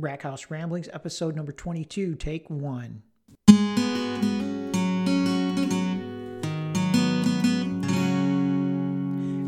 Rackhouse Ramblings, episode number 22, take one.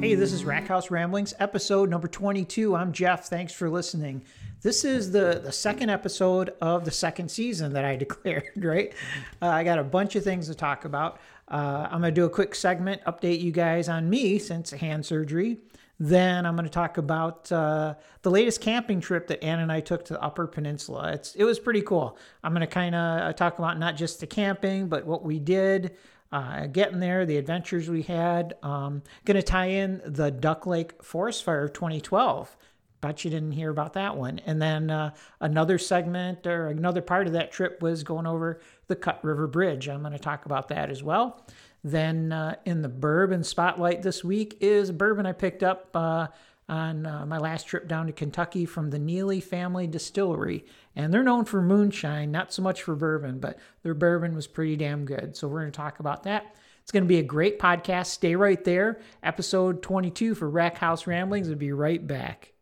Hey, this is Rackhouse Ramblings, episode number 22. I'm Jeff. Thanks for listening. This is the second episode of the second season that I declared, right? I got a bunch of things to talk about. I'm going to do a quick segment, update you guys on me since hand surgery. Then I'm going to talk about the latest camping trip that Ann and I took to the Upper Peninsula. It was pretty cool. I'm going to kind of talk about not just the camping, but what we did, getting there, the adventures we had. Going to tie in the Duck Lake Forest Fire of 2012. Bet you didn't hear about that one. And then another segment or another part of that trip was going over the Cut River Bridge. I'm going to talk about that as well. Then in the bourbon spotlight this week is a bourbon I picked up on my last trip down to Kentucky from the Neely Family Distillery. And they're known for moonshine, not so much for bourbon, but their bourbon was pretty damn good. So we're going to talk about that. It's going to be a great podcast. Stay right there. Episode 22 for Rackhouse Ramblings. We'll be right back.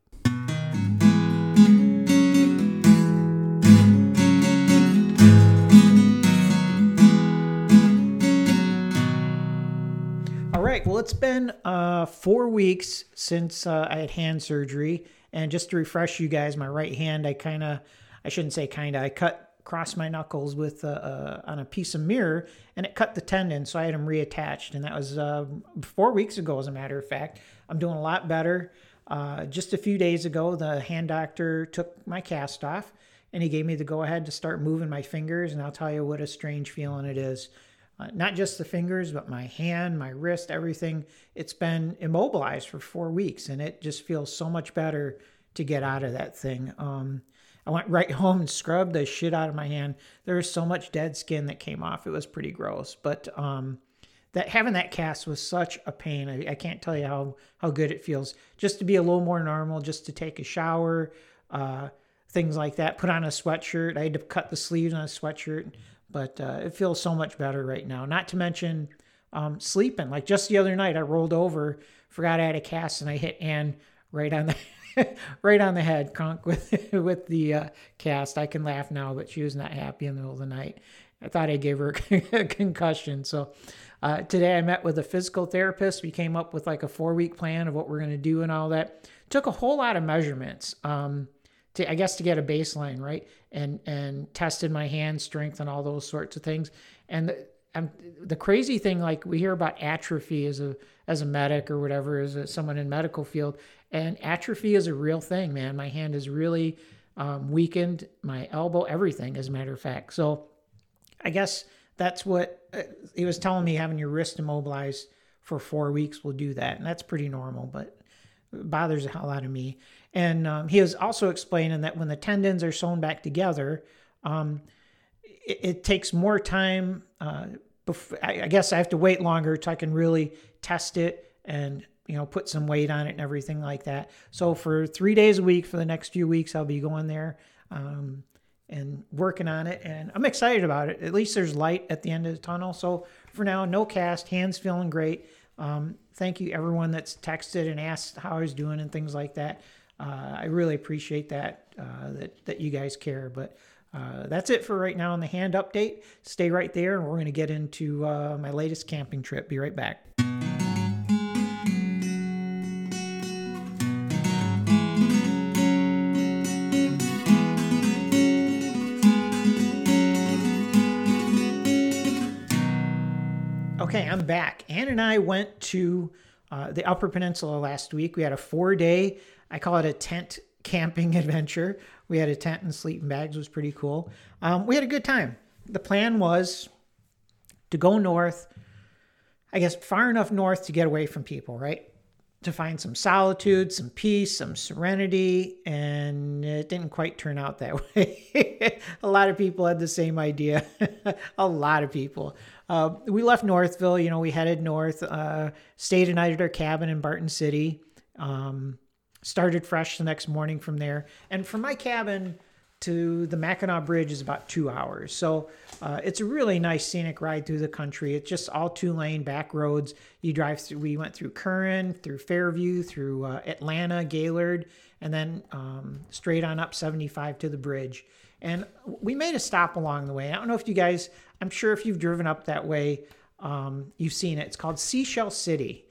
All right, well, it's been 4 weeks since I had hand surgery, and just to refresh you guys, my right hand, I crossed my knuckles with on a piece of mirror, and it cut the tendon, so I had them reattached, and that was 4 weeks ago, as a matter of fact. I'm doing a lot better. Just a few days ago, the hand doctor took my cast off, and he gave me the go-ahead to start moving my fingers, and I'll tell you what a strange feeling it is. Not just the fingers, but my hand, my wrist, everything. It's been immobilized for 4 weeks, and it just feels so much better to get out of that thing. I went right home and scrubbed the shit out of my hand. There was so much dead skin that came off. It was pretty gross. But that having that cast was such a pain. I can't tell you how good it feels. Just to be a little more normal, just to take a shower, things like that. Put on a sweatshirt. I had to cut the sleeves on a sweatshirt. But it feels so much better right now. Not to mention sleeping. Like just the other night, I rolled over, forgot I had a cast, and I hit Ann right on the right on the head, conk with the cast. I can laugh now, but she was not happy in the middle of the night. I thought I gave her a concussion. So today I met with a physical therapist. We came up with like a 4-week plan of what we're going to do and all that. Took a whole lot of measurements. To get a baseline, right? And tested my hand strength and all those sorts of things. And the crazy thing, like we hear about atrophy as a medic or whatever, as someone in medical field, and atrophy is a real thing, man. My hand is really weakened, my elbow, everything, as a matter of fact. So I guess that's what he was telling me, having your wrist immobilized for 4 weeks will do that. And that's pretty normal, but it bothers the hell out of me. And he was also explaining that when the tendons are sewn back together, it takes more time. I have to wait longer till I can really test it and, put some weight on it and everything like that. So for 3 days a week for the next few weeks, I'll be going there and working on it. And I'm excited about it. At least there's light at the end of the tunnel. So for now, no cast, hands feeling great. Thank you, everyone that's texted and asked how I was doing and things like that. I really appreciate that you guys care, but that's it for right now on the hand update. Stay right there, and we're going to get into my latest camping trip. Be right back. Okay, I'm back. Ann and I went to the Upper Peninsula last week. We had a 4-day, I call it a tent camping adventure. We had a tent and sleeping bags. It was pretty cool. We had a good time. The plan was to go north, I guess far enough north to get away from people, right? To find some solitude, some peace, some serenity, and it didn't quite turn out that way. A lot of people had the same idea. A lot of people. We left Northville, we headed north, stayed a night at our cabin in Barton City, started fresh the next morning from there. And from my cabin to the Mackinac Bridge is about 2 hours. So it's a really nice scenic ride through the country. It's just all 2-lane back roads. You drive through, we went through Curran, through Fairview, through Atlanta, Gaylord, and then straight on up 75 to the bridge. And we made a stop along the way. I don't know if you guys, I'm sure if you've driven up that way, you've seen it. It's called Seashell City.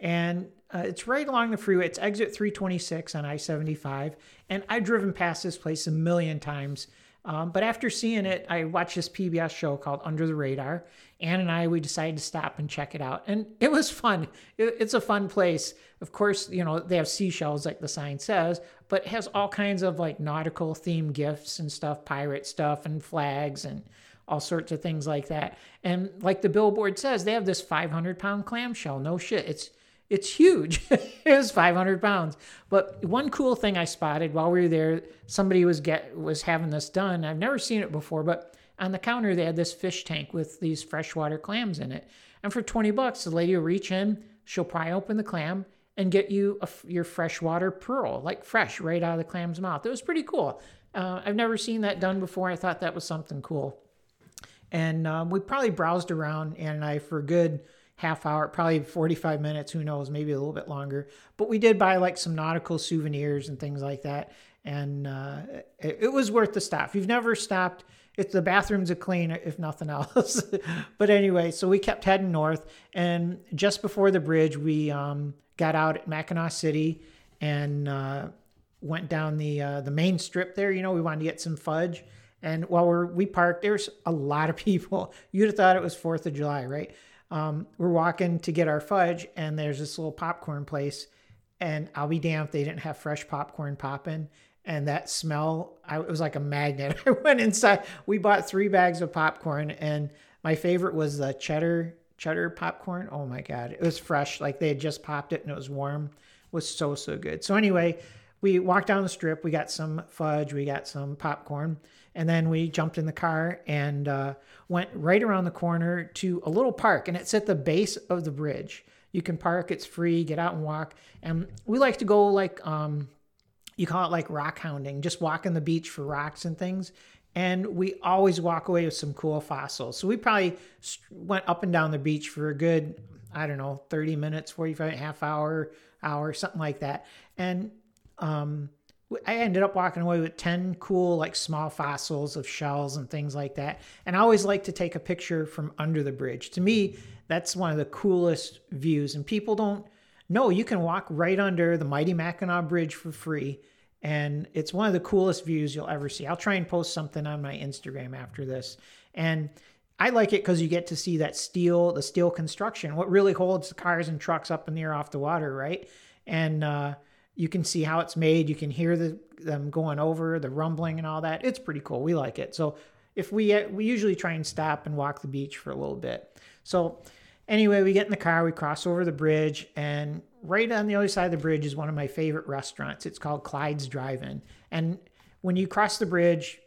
And it's right along the freeway. It's exit 326 on I-75. And I've driven past this place a million times. But after seeing it, I watched this PBS show called Under the Radar. Ann and I, we decided to stop and check it out. And it was fun. It's a fun place. Of course, you know, they have seashells like the sign says, but it has all kinds of like nautical themed gifts and stuff, pirate stuff and flags and all sorts of things like that. And like the billboard says, they have this 500-pound clamshell. No shit. It's huge. It was 500 pounds. But one cool thing I spotted while we were there, somebody was having this done. I've never seen it before, but on the counter, they had this fish tank with these freshwater clams in it. And for $20, the lady will reach in, she'll pry open the clam and get you your freshwater pearl, like fresh, right out of the clam's mouth. It was pretty cool. I've never seen that done before. I thought that was something cool. And we probably browsed around, Ann and I, for a good half hour, probably 45 minutes, who knows, maybe a little bit longer. But we did buy like some nautical souvenirs and things like that. And it was worth the stop. If you've never stopped, it's the bathrooms are clean, if nothing else. But anyway, so we kept heading north. And just before the bridge, we got out at Mackinac City and went down the main strip there. You know, we wanted to get some fudge. And while we parked, there's a lot of people. You'd have thought it was 4th of July, right? We're walking to get our fudge, and there's this little popcorn place, and I'll be damned if they didn't have fresh popcorn popping. And that smell, it was like a magnet. I went inside. We bought 3 bags of popcorn, and my favorite was the cheddar popcorn. Oh my God. It was fresh. Like they had just popped it and it was warm. It was so, so good. So anyway, we walked down the strip. We got some fudge. We got some popcorn. And then we jumped in the car and went right around the corner to a little park. And it's at the base of the bridge. You can park. It's free. Get out and walk. And we like to go like, you call it like rock hounding, just walking the beach for rocks and things. And we always walk away with some cool fossils. So we probably went up and down the beach for a good, I don't know, 30 minutes, 45, half hour, something like that. And I ended up walking away with 10 cool, like small fossils of shells and things like that. And I always like to take a picture from under the bridge. To me, that's one of the coolest views. And people don't know you can walk right under the mighty Mackinac Bridge for free. And it's one of the coolest views you'll ever see. I'll try and post something on my Instagram after this. And I like it because you get to see that the steel construction, what really holds the cars and trucks up in the air off the water, right? And, you can see how it's made. You can hear them going over, the rumbling and all that. It's pretty cool. We like it. So if we usually try and stop and walk the beach for a little bit. So anyway, we get in the car, we cross over the bridge, and right on the other side of the bridge is one of my favorite restaurants. It's called Clyde's Drive-In. And when you cross the bridge,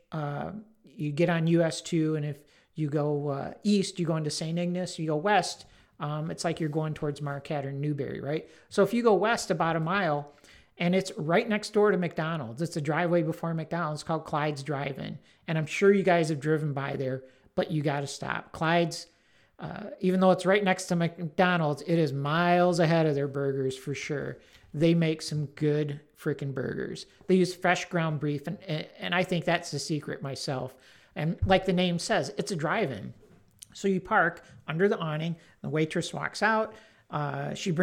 you get on US 2, and if you go east, you go into St. Ignace. You go west, it's like you're going towards Marquette or Newberry, right? So if you go west about a mile, and it's right next door to McDonald's. It's a driveway before McDonald's called Clyde's Drive-In. And I'm sure you guys have driven by there, but you got to stop. Clyde's, even though it's right next to McDonald's, it is miles ahead of their burgers for sure. They make some good freaking burgers. They use fresh ground beef, and I think that's the secret myself. And like the name says, it's a drive-in. So you park under the awning, the waitress walks out, she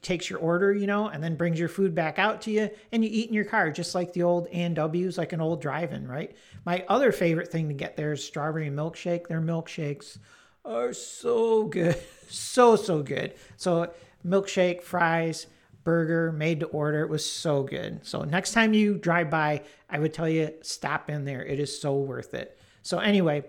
takes your order, you know, and then brings your food back out to you, and you eat in your car, just like the old A&W's, like an old drive-in, right? My other favorite thing to get there is strawberry milkshake. Their milkshakes are so good. So, so good. So milkshake, fries, burger, made to order. It was so good. So next time you drive by, I would tell you, stop in there. It is so worth it. So anyway,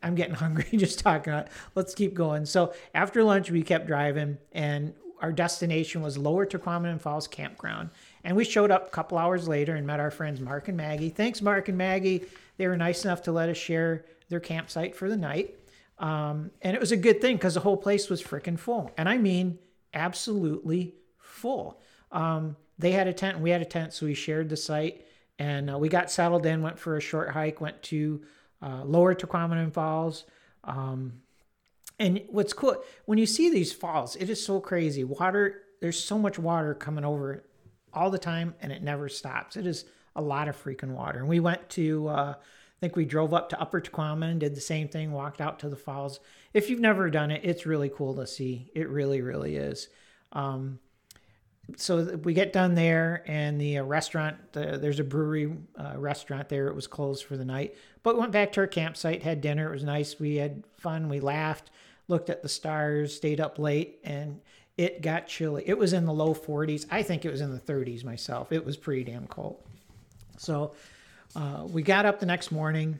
I'm getting hungry just talking about it. Let's keep going. So after lunch, we kept driving, and our destination was Lower Tahquamenon Falls Campground. And we showed up a couple hours later and met our friends Mark and Maggie. Thanks, Mark and Maggie. They were nice enough to let us share their campsite for the night. And it was a good thing because the whole place was freaking full. And I mean absolutely full. They had a tent and we had a tent, so we shared the site. And we got settled in, went for a short hike, went to Lower Tahquamenon Falls. And what's cool, when you see these falls, it is so crazy. Water, there's so much water coming over all the time, and it never stops. It is a lot of freaking water. And we went to, I think we drove up to Upper Tahquamenon, did the same thing, walked out to the falls. If you've never done it, it's really cool to see. It really, really is. So we get done there, and the restaurant, there's a brewery restaurant there. It was closed for the night, but we went back to our campsite, had dinner. It was nice. We had fun. We laughed, looked at the stars, stayed up late, and it got chilly. It was in the low 40s. I think it was in the 30s myself. It was pretty damn cold. So we got up the next morning,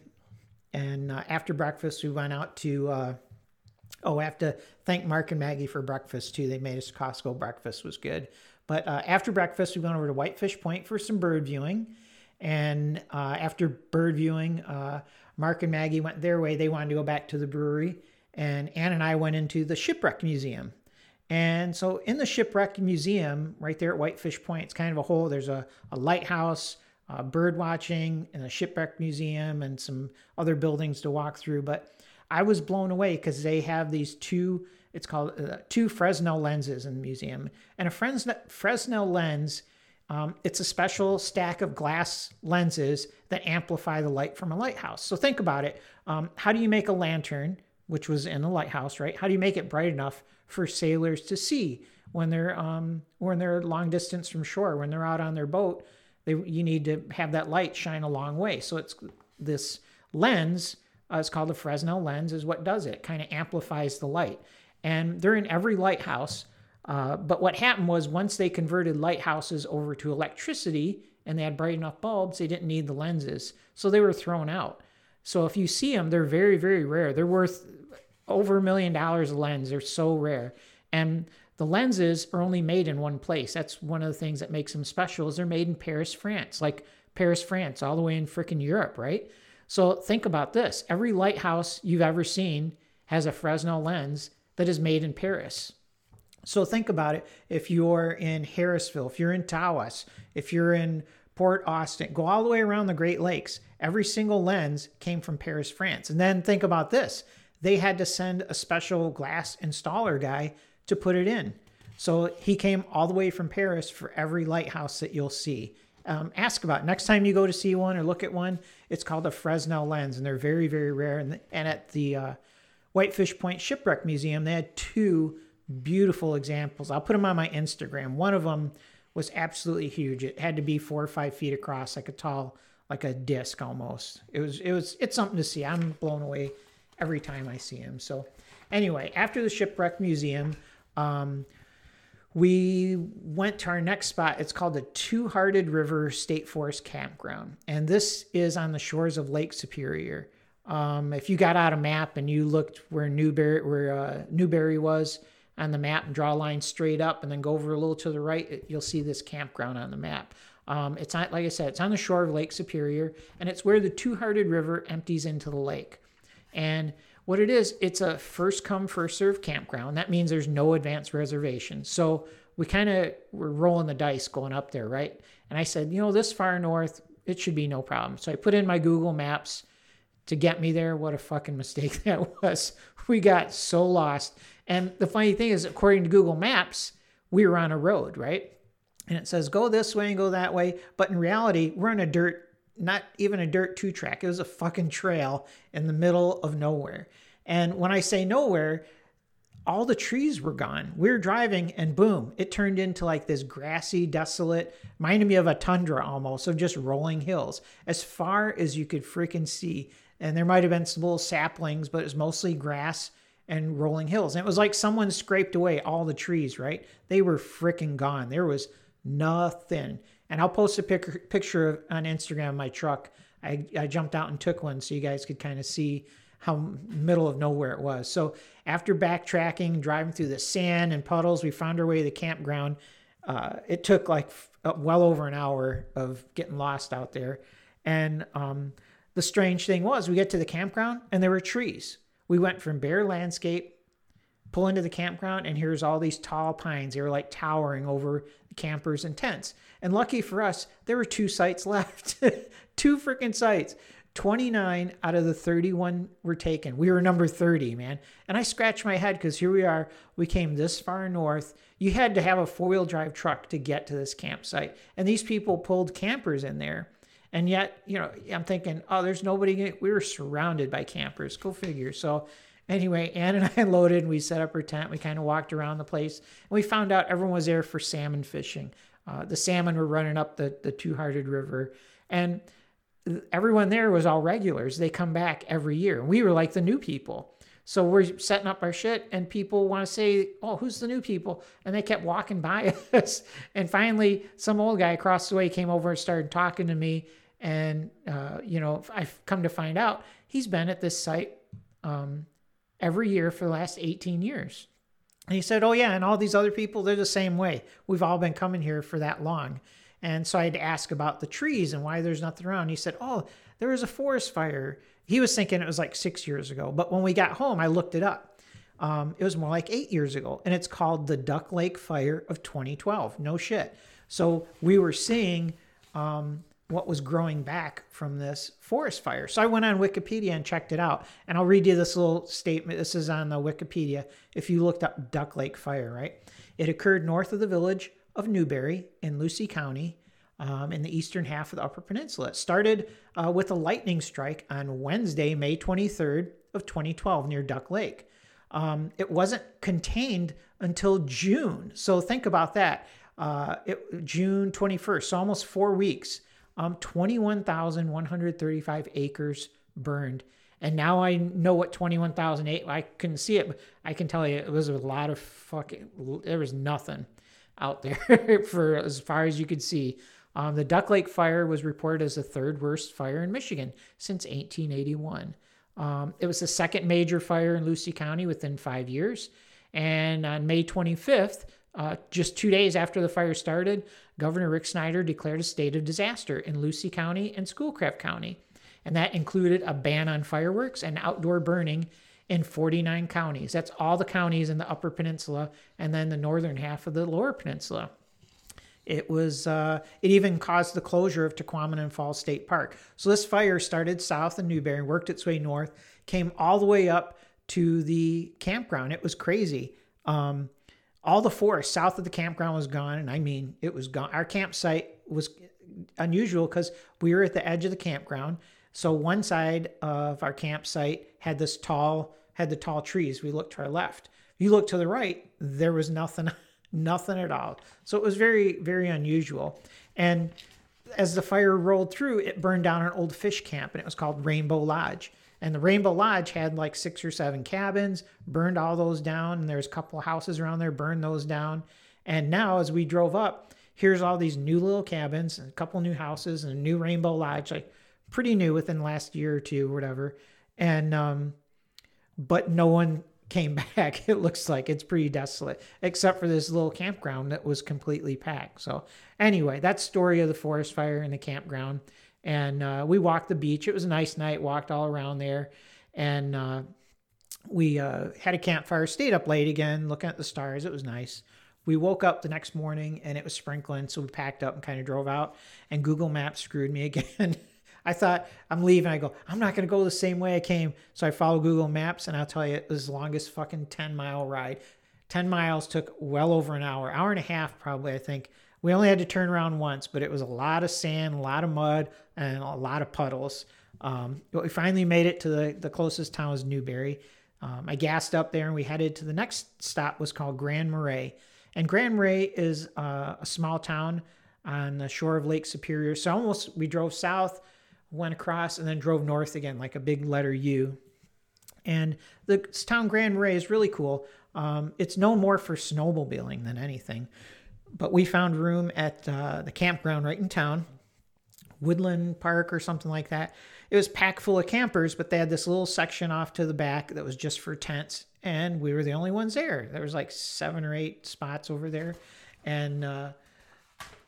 and after breakfast, we went out to... I have to thank Mark and Maggie for breakfast, too. They made us Costco breakfast. Was good. But after breakfast, we went over to Whitefish Point for some bird viewing. And after bird viewing, Mark and Maggie went their way. They wanted to go back to the brewery. And Ann and I went into the Shipwreck Museum. And so in the Shipwreck Museum, right there at Whitefish Point, it's kind of a hole. There's a lighthouse, bird watching, and a Shipwreck Museum, and some other buildings to walk through. But I was blown away because they have these two, it's called two Fresnel lenses in the museum. And a Fresnel lens, it's a special stack of glass lenses that amplify the light from a lighthouse. So think about it. How do you make a lantern, which was in a lighthouse, right? How do you make it bright enough for sailors to see when they're long distance from shore, when they're out on their boat? You need to have that light shine a long way. So it's this lens. It's called the Fresnel lens is what does it. It kind of amplifies the light. And they're in every lighthouse. But what happened was once they converted lighthouses over to electricity and they had bright enough bulbs, they didn't need the lenses. So they were thrown out. So if you see them, they're very, very rare. They're worth over $1 million a lens. They're so rare. And the lenses are only made in one place. That's one of the things that makes them special is they're made in Paris, France, like Paris, France, all the way in frickin' Europe, right? So think about this. Every lighthouse you've ever seen has a Fresnel lens that is made in Paris. So think about it. If you're in Harrisville, if you're in Tawas, if you're in Port Austin, go all the way around the Great Lakes. Every single lens came from Paris, France. And then think about this. They had to send a special glass installer guy to put it in. So he came all the way from Paris for every lighthouse that you'll see. Ask about it. Next time you go to see one or look at one, it's called a Fresnel lens, and they're very, very rare. And at the Whitefish Point Shipwreck Museum, they had two beautiful examples. I'll put them on my Instagram. One of them was absolutely huge. It had to be 4 or 5 feet across, like a tall, like a disc almost. It's something to see. I'm blown away every time I see them. So anyway, after the Shipwreck Museum, we went to our next spot. It's called the Two-Hearted River State Forest Campground. And this is on the shores of Lake Superior. If you got out a map and you looked where Newberry was on the map and draw a line straight up and then go over a little to the right, you'll see this campground on the map. It's not, like I said, it's on the shore of Lake Superior, and it's where the Two-Hearted River empties into the lake. And what it is, it's a first-come, first-served campground. That means there's no advance reservation. So we're rolling the dice going up there, right? And I said, this far north, it should be no problem. So I put in my Google Maps to get me there. What a fucking mistake that was. We got so lost. And the funny thing is, according to Google Maps, we were on a road, right? And it says, go this way and go that way. But in reality, we're on a dirt, not even a dirt two-track. It was a fucking trail in the middle of nowhere. And when I say nowhere, all the trees were gone. We were driving, and boom, it turned into like this grassy, desolate, reminded me of a tundra almost, of just rolling hills, as far as you could freaking see. And there might have been some little saplings, but it was mostly grass and rolling hills. And it was like someone scraped away all the trees, right? They were freaking gone. There was nothing. And I'll post a picture on Instagram of my truck. I jumped out and took one so you guys could kind of see how middle of nowhere it was. So after backtracking, driving through the sand and puddles, we found our way to the campground. It took like well over an hour of getting lost out there. And the strange thing was we get to the campground and there were trees. We went from bare landscape, pull into the campground, and here's all these tall pines. They were like towering over the campers and tents. And lucky for us, there were two sites left, two freaking sites. 29 out of the 31 were taken. We were number 30, man. And I scratched my head because here we are. We came this far north. You had to have a four-wheel drive truck to get to this campsite. And these people pulled campers in there. And yet, you know, I'm thinking, oh, there's nobody. We were surrounded by campers. Go figure. So anyway, Ann and I loaded and we set up our tent. We kind of walked around the place. And we found out everyone was there for salmon fishing. The salmon were running up the Two-Hearted River. And everyone there was all regulars. They come back every year. We were like the new people. So we're setting up our shit and people want to say, oh, who's the new people? And they kept walking by us. And finally, some old guy across the way came over and started talking to me. And, you know, I've come to find out he's been at this site every year for the last 18 years. And he said, oh, yeah, and all these other people, they're the same way. We've all been coming here for that long. And so I had to ask about the trees and why there's nothing around. He said, oh, there was a forest fire. He was thinking it was like 6 years ago. But when we got home, I looked it up. It was more like 8 years ago. And it's called the Duck Lake Fire of 2012. No shit. So we were seeing what was growing back from this forest fire. So I went on Wikipedia and checked it out. And I'll read you this little statement. This is on the Wikipedia. If you looked up Duck Lake Fire, right? It occurred north of the village of Newberry in Lucy County in the eastern half of the Upper Peninsula. It started with a lightning strike on Wednesday, May 23rd of 2012 near Duck Lake. It wasn't contained until June. So think about that. June 21st, so almost 4 weeks, 21,135 acres burned. And now I know what 21,008, I couldn't see it, but I can tell you it was a lot of fucking, there was nothing out there for as far as you could see. The Duck Lake Fire was reported as the third worst fire in Michigan since 1881. It was the second major fire in Lucy County within 5 years. And on May 25th, just 2 days after the fire started, Governor Rick Snyder declared a state of disaster in Lucy County and Schoolcraft County. And that included a ban on fireworks and outdoor burning in 49 counties. That's all the counties in the Upper Peninsula and then the northern half of the Lower Peninsula. It was, it even caused the closure of Tahquamenon Falls State Park. So this fire started south in Newberry, worked its way north, came all the way up to the campground. It was crazy. All the forest south of the campground was gone. And I mean, it was gone. Our campsite was unusual because we were at the edge of the campground. So one side of our campsite had this tall, had the tall trees. We looked to our left. You look to the right, there was nothing at all. So it was very, very unusual. And as the fire rolled through, it burned down an old fish camp, and it was called Rainbow Lodge. And the Rainbow Lodge had like 6 or 7 cabins, burned all those down, and there's a couple of houses around there, burned those down. And now as we drove up, here's all these new little cabins and a couple new houses and a new Rainbow Lodge, like pretty new within the last year or two or whatever. And but no one came back. It looks like it's pretty desolate, except for this little campground that was completely packed. So anyway, that's the story of the forest fire and the campground. And we walked the beach. It was a nice night, walked all around there. And we had a campfire, stayed up late again, looking at the stars. It was nice. We woke up the next morning and it was sprinkling. So we packed up and kind of drove out. And Google Maps screwed me again. I thought I'm leaving. I go, I'm not going to go the same way I came. So I follow Google Maps, and I'll tell you, it was the longest fucking 10-mile ride. 10 miles took well over an hour, hour and a half probably, I think. We only had to turn around once, but it was a lot of sand, a lot of mud, and a lot of puddles. But we finally made it to the closest town was Newberry. I gassed up there, and we headed to the next stop was called Grand Marais. And Grand Marais is a small town on the shore of Lake Superior. So almost we drove south, went across, and then drove north again, like a big letter U. And the town Grand Marais is really cool. It's known more for snowmobiling than anything. But we found room at the campground right in town, Woodland Park or something like that. It was packed full of campers, but they had this little section off to the back that was just for tents. And we were the only ones there. There was like 7 or 8 spots over there. And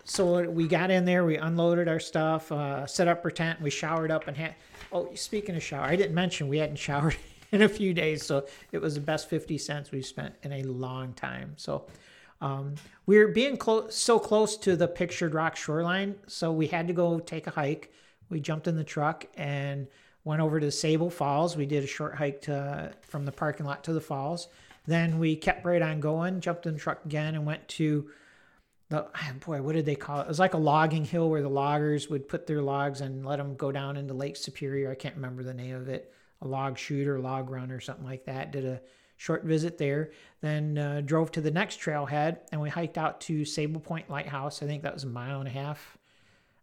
so we got in there, we unloaded our stuff, set up our tent, and we showered up and had, oh, speaking of shower, I didn't mention we hadn't showered in a few days. So it was the best 50 cents we've spent in a long time. So we were being so close to the Pictured Rock shoreline. So we had to go take a hike. we jumped in the truck and went over to Sable Falls. We did a short hike from the parking lot to the falls. Then we kept right on going, jumped in the truck again, and went to what did they call it? It was like a logging hill where the loggers would put their logs and let them go down into Lake Superior. I can't remember the name of it. A log shoot or log run or something like that. Did a short visit there. Then drove to the next trailhead and we hiked out to Sable Point Lighthouse. I think that was a mile and a half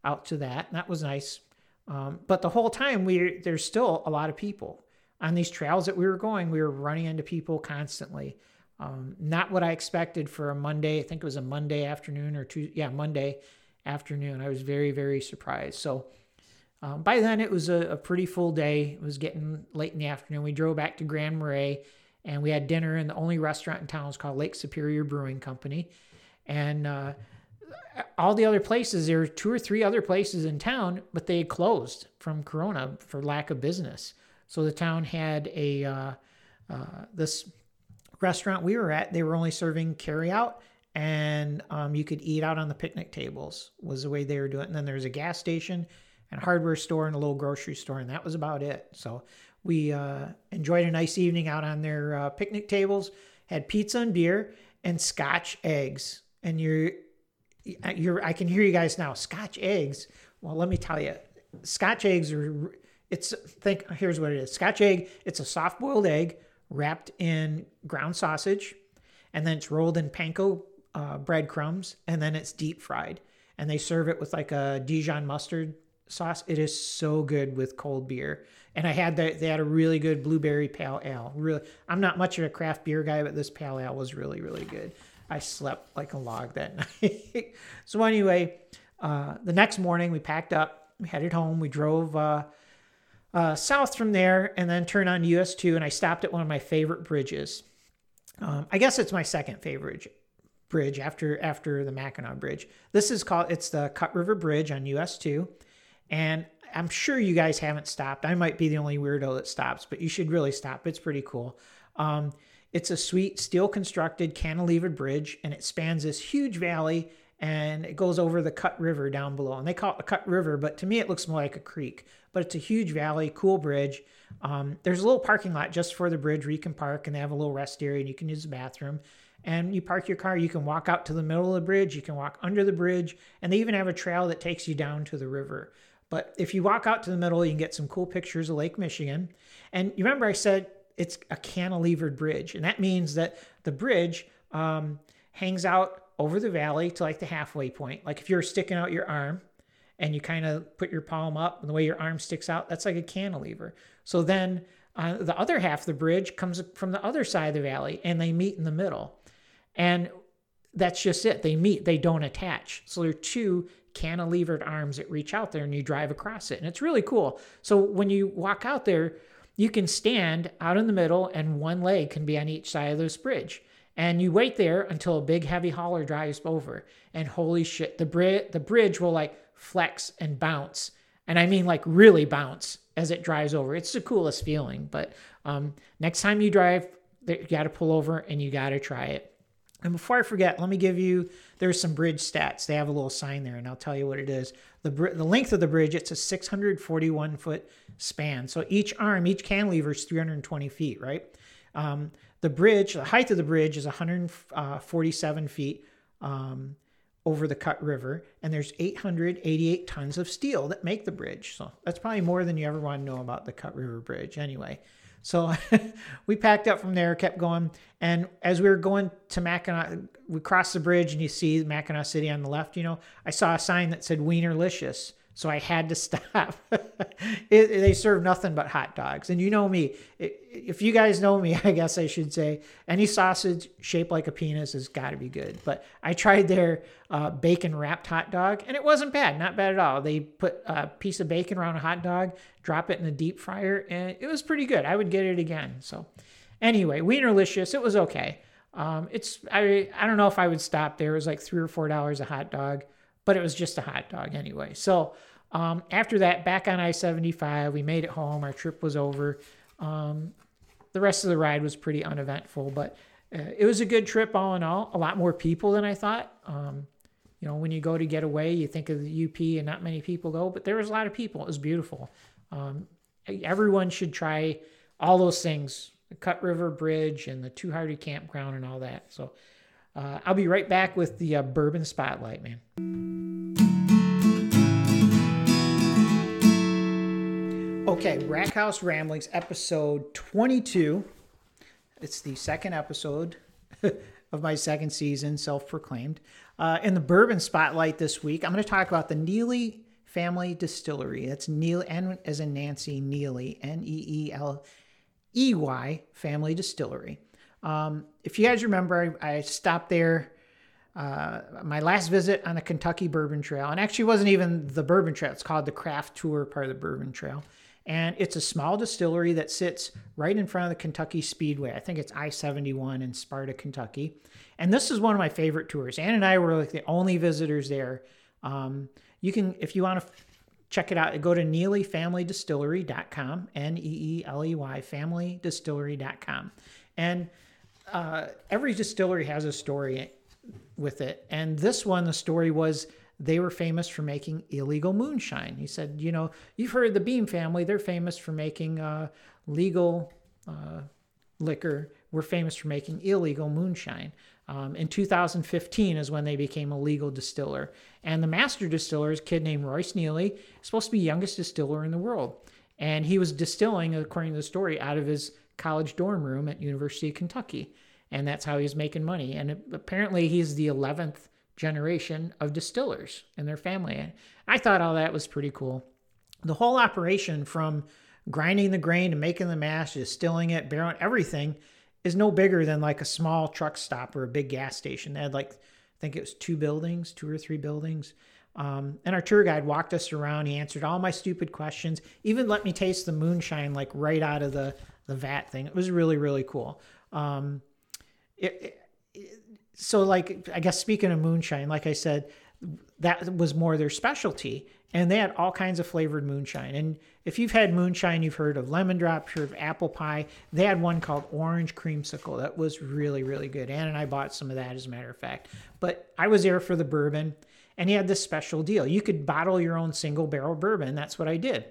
out to that. And that was nice. But the whole time there's still a lot of people. On these trails that we were going, we were running into people constantly. Not what I expected for a Monday. I think it was a Monday afternoon or Tuesday. Yeah, Monday afternoon. I was very, very surprised. So by then it was a pretty full day. It was getting late in the afternoon. We drove back to Grand Marais and we had dinner, and the only restaurant in town was called Lake Superior Brewing Company. And all the other places, there were two or three other places in town, but they had closed from Corona for lack of business. So the town had this restaurant we were at, they were only serving carry out, and you could eat out on the picnic tables was the way they were doing it. And then there was a gas station and hardware store and a little grocery store, and that was about it. So we enjoyed a nice evening out on their picnic tables, had pizza and beer and Scotch eggs. And I can hear you guys now, Scotch eggs. Well, let me tell you, Scotch eggs are, here's what it is. Scotch egg, it's a soft boiled egg wrapped in ground sausage, and then it's rolled in panko breadcrumbs, and then it's deep fried. And they serve it with like a Dijon mustard sauce. It is so good with cold beer. And they had a really good blueberry pale ale. Really, I'm not much of a craft beer guy, but this pale ale was really, really good. I slept like a log that night. So anyway, the next morning we packed up, we headed home, we drove south from there, and then turned on US 2, and I stopped at one of my favorite bridges. I guess it's my second favorite bridge after the Mackinac Bridge. This is called, it's the Cut River Bridge on US 2, and I'm sure you guys haven't stopped. I might be the only weirdo that stops, but you should really stop. It's pretty cool. It's a sweet, steel-constructed, cantilevered bridge, and it spans this huge valley, and it goes over the Cut River down below. And they call it the Cut River, but to me it looks more like a creek. But it's a huge valley, cool bridge. There's a little parking lot just for the bridge where you can park, and they have a little rest area, and you can use the bathroom. And you park your car, you can walk out to the middle of the bridge, you can walk under the bridge, and they even have a trail that takes you down to the river. But if you walk out to the middle, you can get some cool pictures of Lake Michigan. And you remember I said, it's a cantilevered bridge. And that means that the bridge hangs out over the valley to like the halfway point. Like if you're sticking out your arm and you kind of put your palm up and the way your arm sticks out, that's like a cantilever. So then the other half of the bridge comes from the other side of the valley and they meet in the middle. And that's just it. They meet, they don't attach. So there are two cantilevered arms that reach out there and you drive across it. And it's really cool. So when you walk out there, you can stand out in the middle and one leg can be on each side of this bridge. And you wait there until a big heavy hauler drives over. And holy shit, the bridge will like flex and bounce. And I mean like really bounce as it drives over. It's the coolest feeling. But next time you drive, you got to pull over and you got to try it. And before I forget, let me give you, there's some bridge stats. They have a little sign there and I'll tell you what it is. The length of the bridge, it's a 641 foot span. So each cantilever is 320 feet, right? The height of the bridge is 147 feet over the Cut River. And there's 888 tons of steel that make the bridge. So that's probably more than you ever want to know about the Cut River Bridge anyway. So we packed up from there, kept going. And as we were going to Mackinac, we crossed the bridge and you see Mackinac City on the left. I saw a sign that said Wienerlicious. So I had to stop. They serve nothing but hot dogs. And you know me. If you guys know me, I guess I should say, any sausage shaped like a penis has got to be good. But I tried their bacon-wrapped hot dog, and it wasn't bad. Not bad at all. They put a piece of bacon around a hot dog, drop it in the deep fryer, and it was pretty good. I would get it again. So anyway, Wienerlicious, it was okay. I don't know if I would stop there. It was like $3 or $4 a hot dog. But it was just a hot dog anyway. So after that, back on I-75, we made it home. Our trip was over. The rest of the ride was pretty uneventful, but it was a good trip all in all. A lot more people than I thought. you know, when you go to get away, you think of the UP and not many people go, but there was a lot of people. It was beautiful. Everyone should try all those things, the Cut River Bridge and the Two-Hearted Campground and all that. So I'll be right back with the Bourbon Spotlight, man. Okay, Rackhouse Ramblings, episode 22. It's the second episode of my second season, self-proclaimed. In the Bourbon Spotlight this week, I'm going to talk about the Neely Family Distillery. That's Neely, N as in Nancy, Neely, Neeley Family Distillery. If you guys remember, I stopped there my last visit on the Kentucky Bourbon Trail. And actually, it wasn't even the Bourbon Trail. It's called the Craft Tour, part of the Bourbon Trail. And it's a small distillery that sits right in front of the Kentucky Speedway. I think it's I-71 in Sparta, Kentucky. And this is one of my favorite tours. Ann and I were like the only visitors there. You can, if you want to check it out, go to neelyfamilydistillery.com, Neeley, familydistillery.com. And every distillery has a story with it. And this one, the story was, they were famous for making illegal moonshine. He said, you know, you've heard of the Beam family. They're famous for making legal liquor. We're famous for making illegal moonshine. In 2015 is when they became a legal distiller. And the master distiller is a kid named Royce Neely, supposed to be youngest distiller in the world. And he was distilling, according to the story, out of his college dorm room at University of Kentucky. And that's how he was making money. And apparently he's the 11th generation of distillers and their family. And I thought all that was pretty cool. The whole operation, from grinding the grain to making the mash, distilling it, barreling, everything, is no bigger than like a small truck stop or a big gas station. They had like, I think it was two or three buildings. And our tour guide walked us around. He answered all my stupid questions, even let me taste the moonshine like right out of the vat thing. It was really, really cool. So like, I guess speaking of moonshine, like I said, that was more their specialty, and they had all kinds of flavored moonshine. And if you've had moonshine, you've heard of lemon drop, you've heard of apple pie. They had one called orange creamsicle. That was really, really good. Ann and I bought some of that, as a matter of fact. But I was there for the bourbon, and he had this special deal. You could bottle your own single barrel bourbon. That's what I did.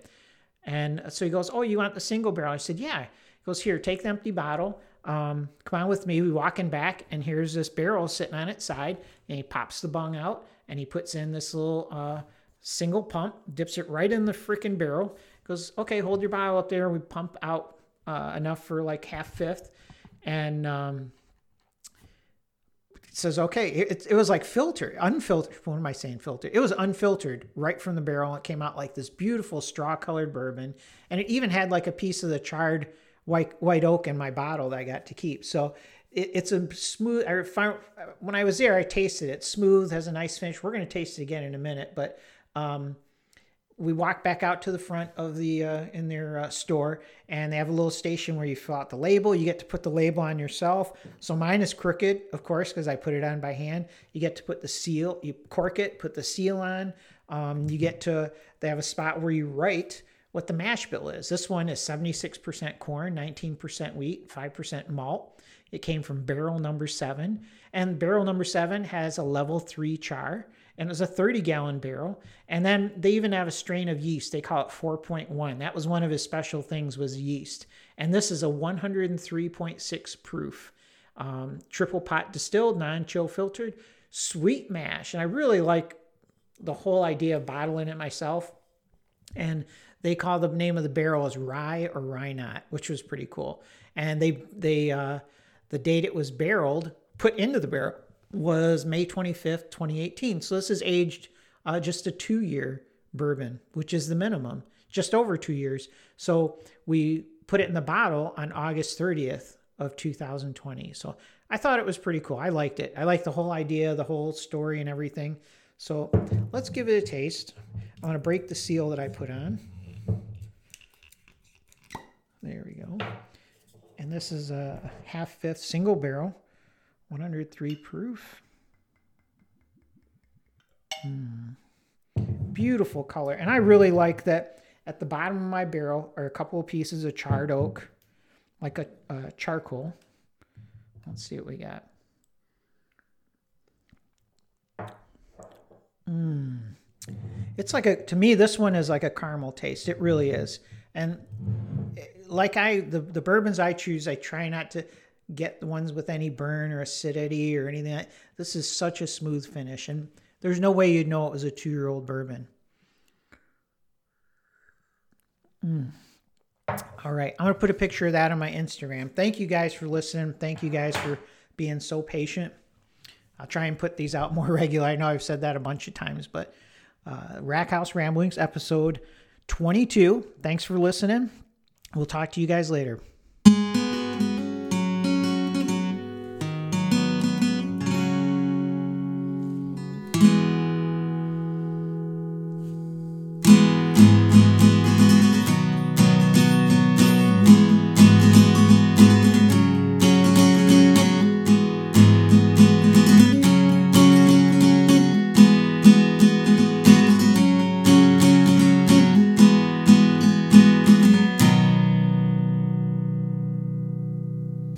And so he goes, oh, you want the single barrel? I said, yeah. He goes, here, take the empty bottle. Come on with me. We walking back, and here's this barrel sitting on its side, and he pops the bung out, and he puts in this little single pump, dips it right in the freaking barrel, goes, okay, hold your bottle up there. We pump out enough for like half fifth, and it says, okay, it was like unfiltered, it was unfiltered right from the barrel. It came out like this beautiful straw colored bourbon, and it even had like a piece of the charred white oak in my bottle that I got to keep. So it's a smooth, I found when I was there, I tasted it. Smooth, has a nice finish. We're going to taste it again in a minute, but we walked back out to the front of the, in their store, and they have a little station where you fill out the label. You get to put the label on yourself. So mine is crooked, of course, because I put it on by hand. You get to put the seal, you cork it, put the seal on. They have a spot where you write what the mash bill is. This one is 76% corn, 19% wheat, 5% malt. It came from barrel number 7. And barrel number 7 has a level 3 char, and it was a 30-gallon barrel. And then they even have a strain of yeast. They call it 4.1. That was one of his special things, was yeast. And this is a 103.6 proof. Triple pot distilled, non-chill filtered, sweet mash. And I really like the whole idea of bottling it myself. And they call the name of the barrel as Rye or Rye Not, which was pretty cool. And they the date it was barreled, put into the barrel, was May 25th, 2018. So this is aged just a 2-year bourbon, which is the minimum, just over 2 years. So we put it in the bottle on August 30th of 2020. So I thought it was pretty cool. I liked it. I liked the whole idea, the whole story and everything. So let's give it a taste. I'm going to break the seal that I put on. There we go. And this is a half-fifth single barrel, 103 proof. Beautiful color. And I really like that at the bottom of my barrel are a couple of pieces of charred oak, like a charcoal. Let's see what we got. It's like to me, this one is like a caramel taste. It really is. And like the bourbons I choose, I try not to get the ones with any burn or acidity or anything. This is such a smooth finish, and there's no way you'd know it was a 2-year-old bourbon. All right. I'm going to put a picture of that on my Instagram. Thank you guys for listening. Thank you guys for being so patient. I'll try and put these out more regularly. I know I've said that a bunch of times, but Rackhouse Ramblings, episode 22. Thanks for listening. We'll talk to you guys later.